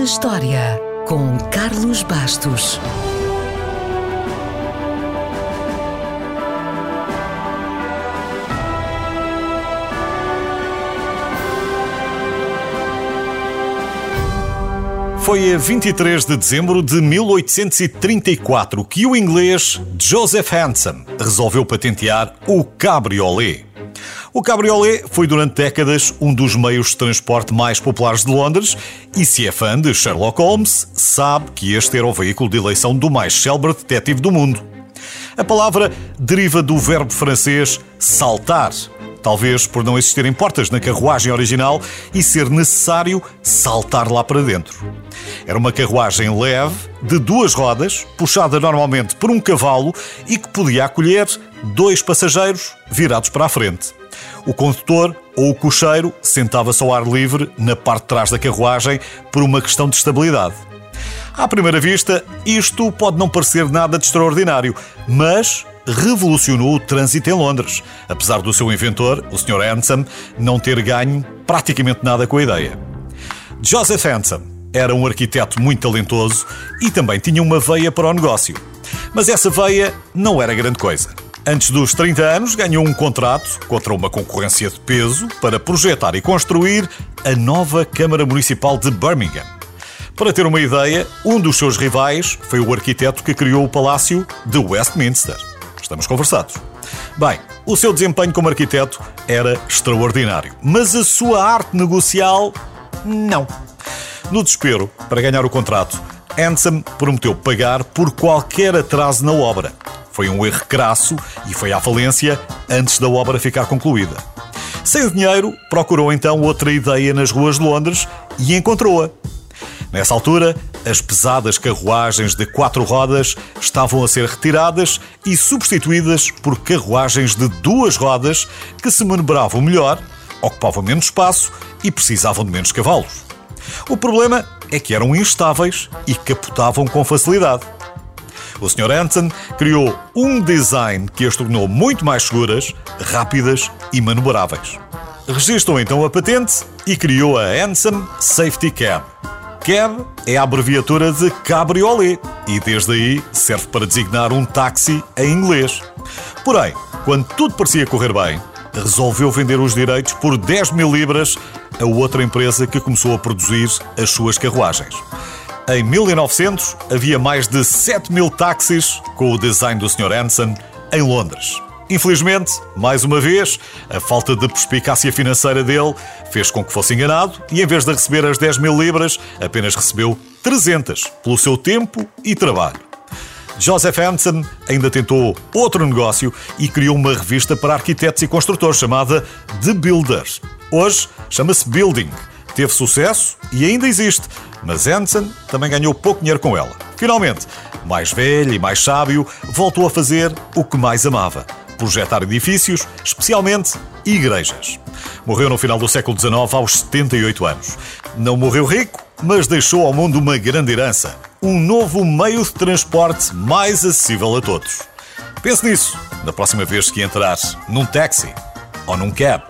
na História, com Carlos Bastos. Foi a 23 de dezembro de 1834 que o inglês Joseph Hansom resolveu patentear o cabriolé. O cabriolé foi durante décadas um dos meios de transporte mais populares de Londres e, se é fã de Sherlock Holmes, sabe que este era o veículo de eleição do mais célebre detetive do mundo. A palavra deriva do verbo francês saltar, talvez por não existirem portas na carruagem original e ser necessário saltar lá para dentro. Era uma carruagem leve, de duas rodas, puxada normalmente por um cavalo e que podia acolher dois passageiros virados para a frente. O condutor ou o cocheiro sentava-se ao ar livre na parte de trás da carruagem por uma questão de estabilidade. À primeira vista, isto pode não parecer nada de extraordinário, mas revolucionou o trânsito em Londres, apesar do seu inventor, o Sr. Hansom, não ter ganho praticamente nada com a ideia. Joseph Hansom era um arquiteto muito talentoso e também tinha uma veia para o negócio. Mas essa veia não era grande coisa. Antes dos 30 anos, ganhou um contrato contra uma concorrência de peso para projetar e construir a nova Câmara Municipal de Birmingham. Para ter uma ideia, um dos seus rivais foi o arquiteto que criou o Palácio de Westminster. Estamos conversados. Bem, o seu desempenho como arquiteto era extraordinário, mas a sua arte negocial, não. No desespero, para ganhar o contrato, Hansom prometeu pagar por qualquer atraso na obra. Foi um erro crasso e foi à falência antes da obra ficar concluída. Sem o dinheiro, procurou então outra ideia nas ruas de Londres e encontrou-a. Nessa altura, as pesadas carruagens de quatro rodas estavam a ser retiradas e substituídas por carruagens de duas rodas que se manobravam melhor, ocupavam menos espaço e precisavam de menos cavalos. O problema é que eram instáveis e capotavam com facilidade. O Sr. Hansom criou um design que as tornou muito mais seguras, rápidas e manobráveis. Registrou então a patente e criou a Anson Safety Cab. Cab é a abreviatura de cabriolé e desde aí serve para designar um táxi em inglês. Porém, quando tudo parecia correr bem, resolveu vender os direitos por 10 mil libras a outra empresa que começou a produzir as suas carruagens. Em 1900, havia mais de 7 mil táxis com o design do Sr. Hansom em Londres. Infelizmente, mais uma vez, a falta de perspicácia financeira dele fez com que fosse enganado e, em vez de receber as 10 mil libras, apenas recebeu 300 pelo seu tempo e trabalho. Joseph Hansom ainda tentou outro negócio e criou uma revista para arquitetos e construtores chamada The Builder. Hoje chama-se Building. Teve sucesso e ainda existe, mas Hansom também ganhou pouco dinheiro com ela. Finalmente, mais velho e mais sábio, voltou a fazer o que mais amava: projetar edifícios, especialmente igrejas. Morreu no final do século XIX, aos 78 anos. Não morreu rico, mas deixou ao mundo uma grande herança. Um novo meio de transporte mais acessível a todos. Pense nisso, da próxima vez que entrar num táxi ou num cab.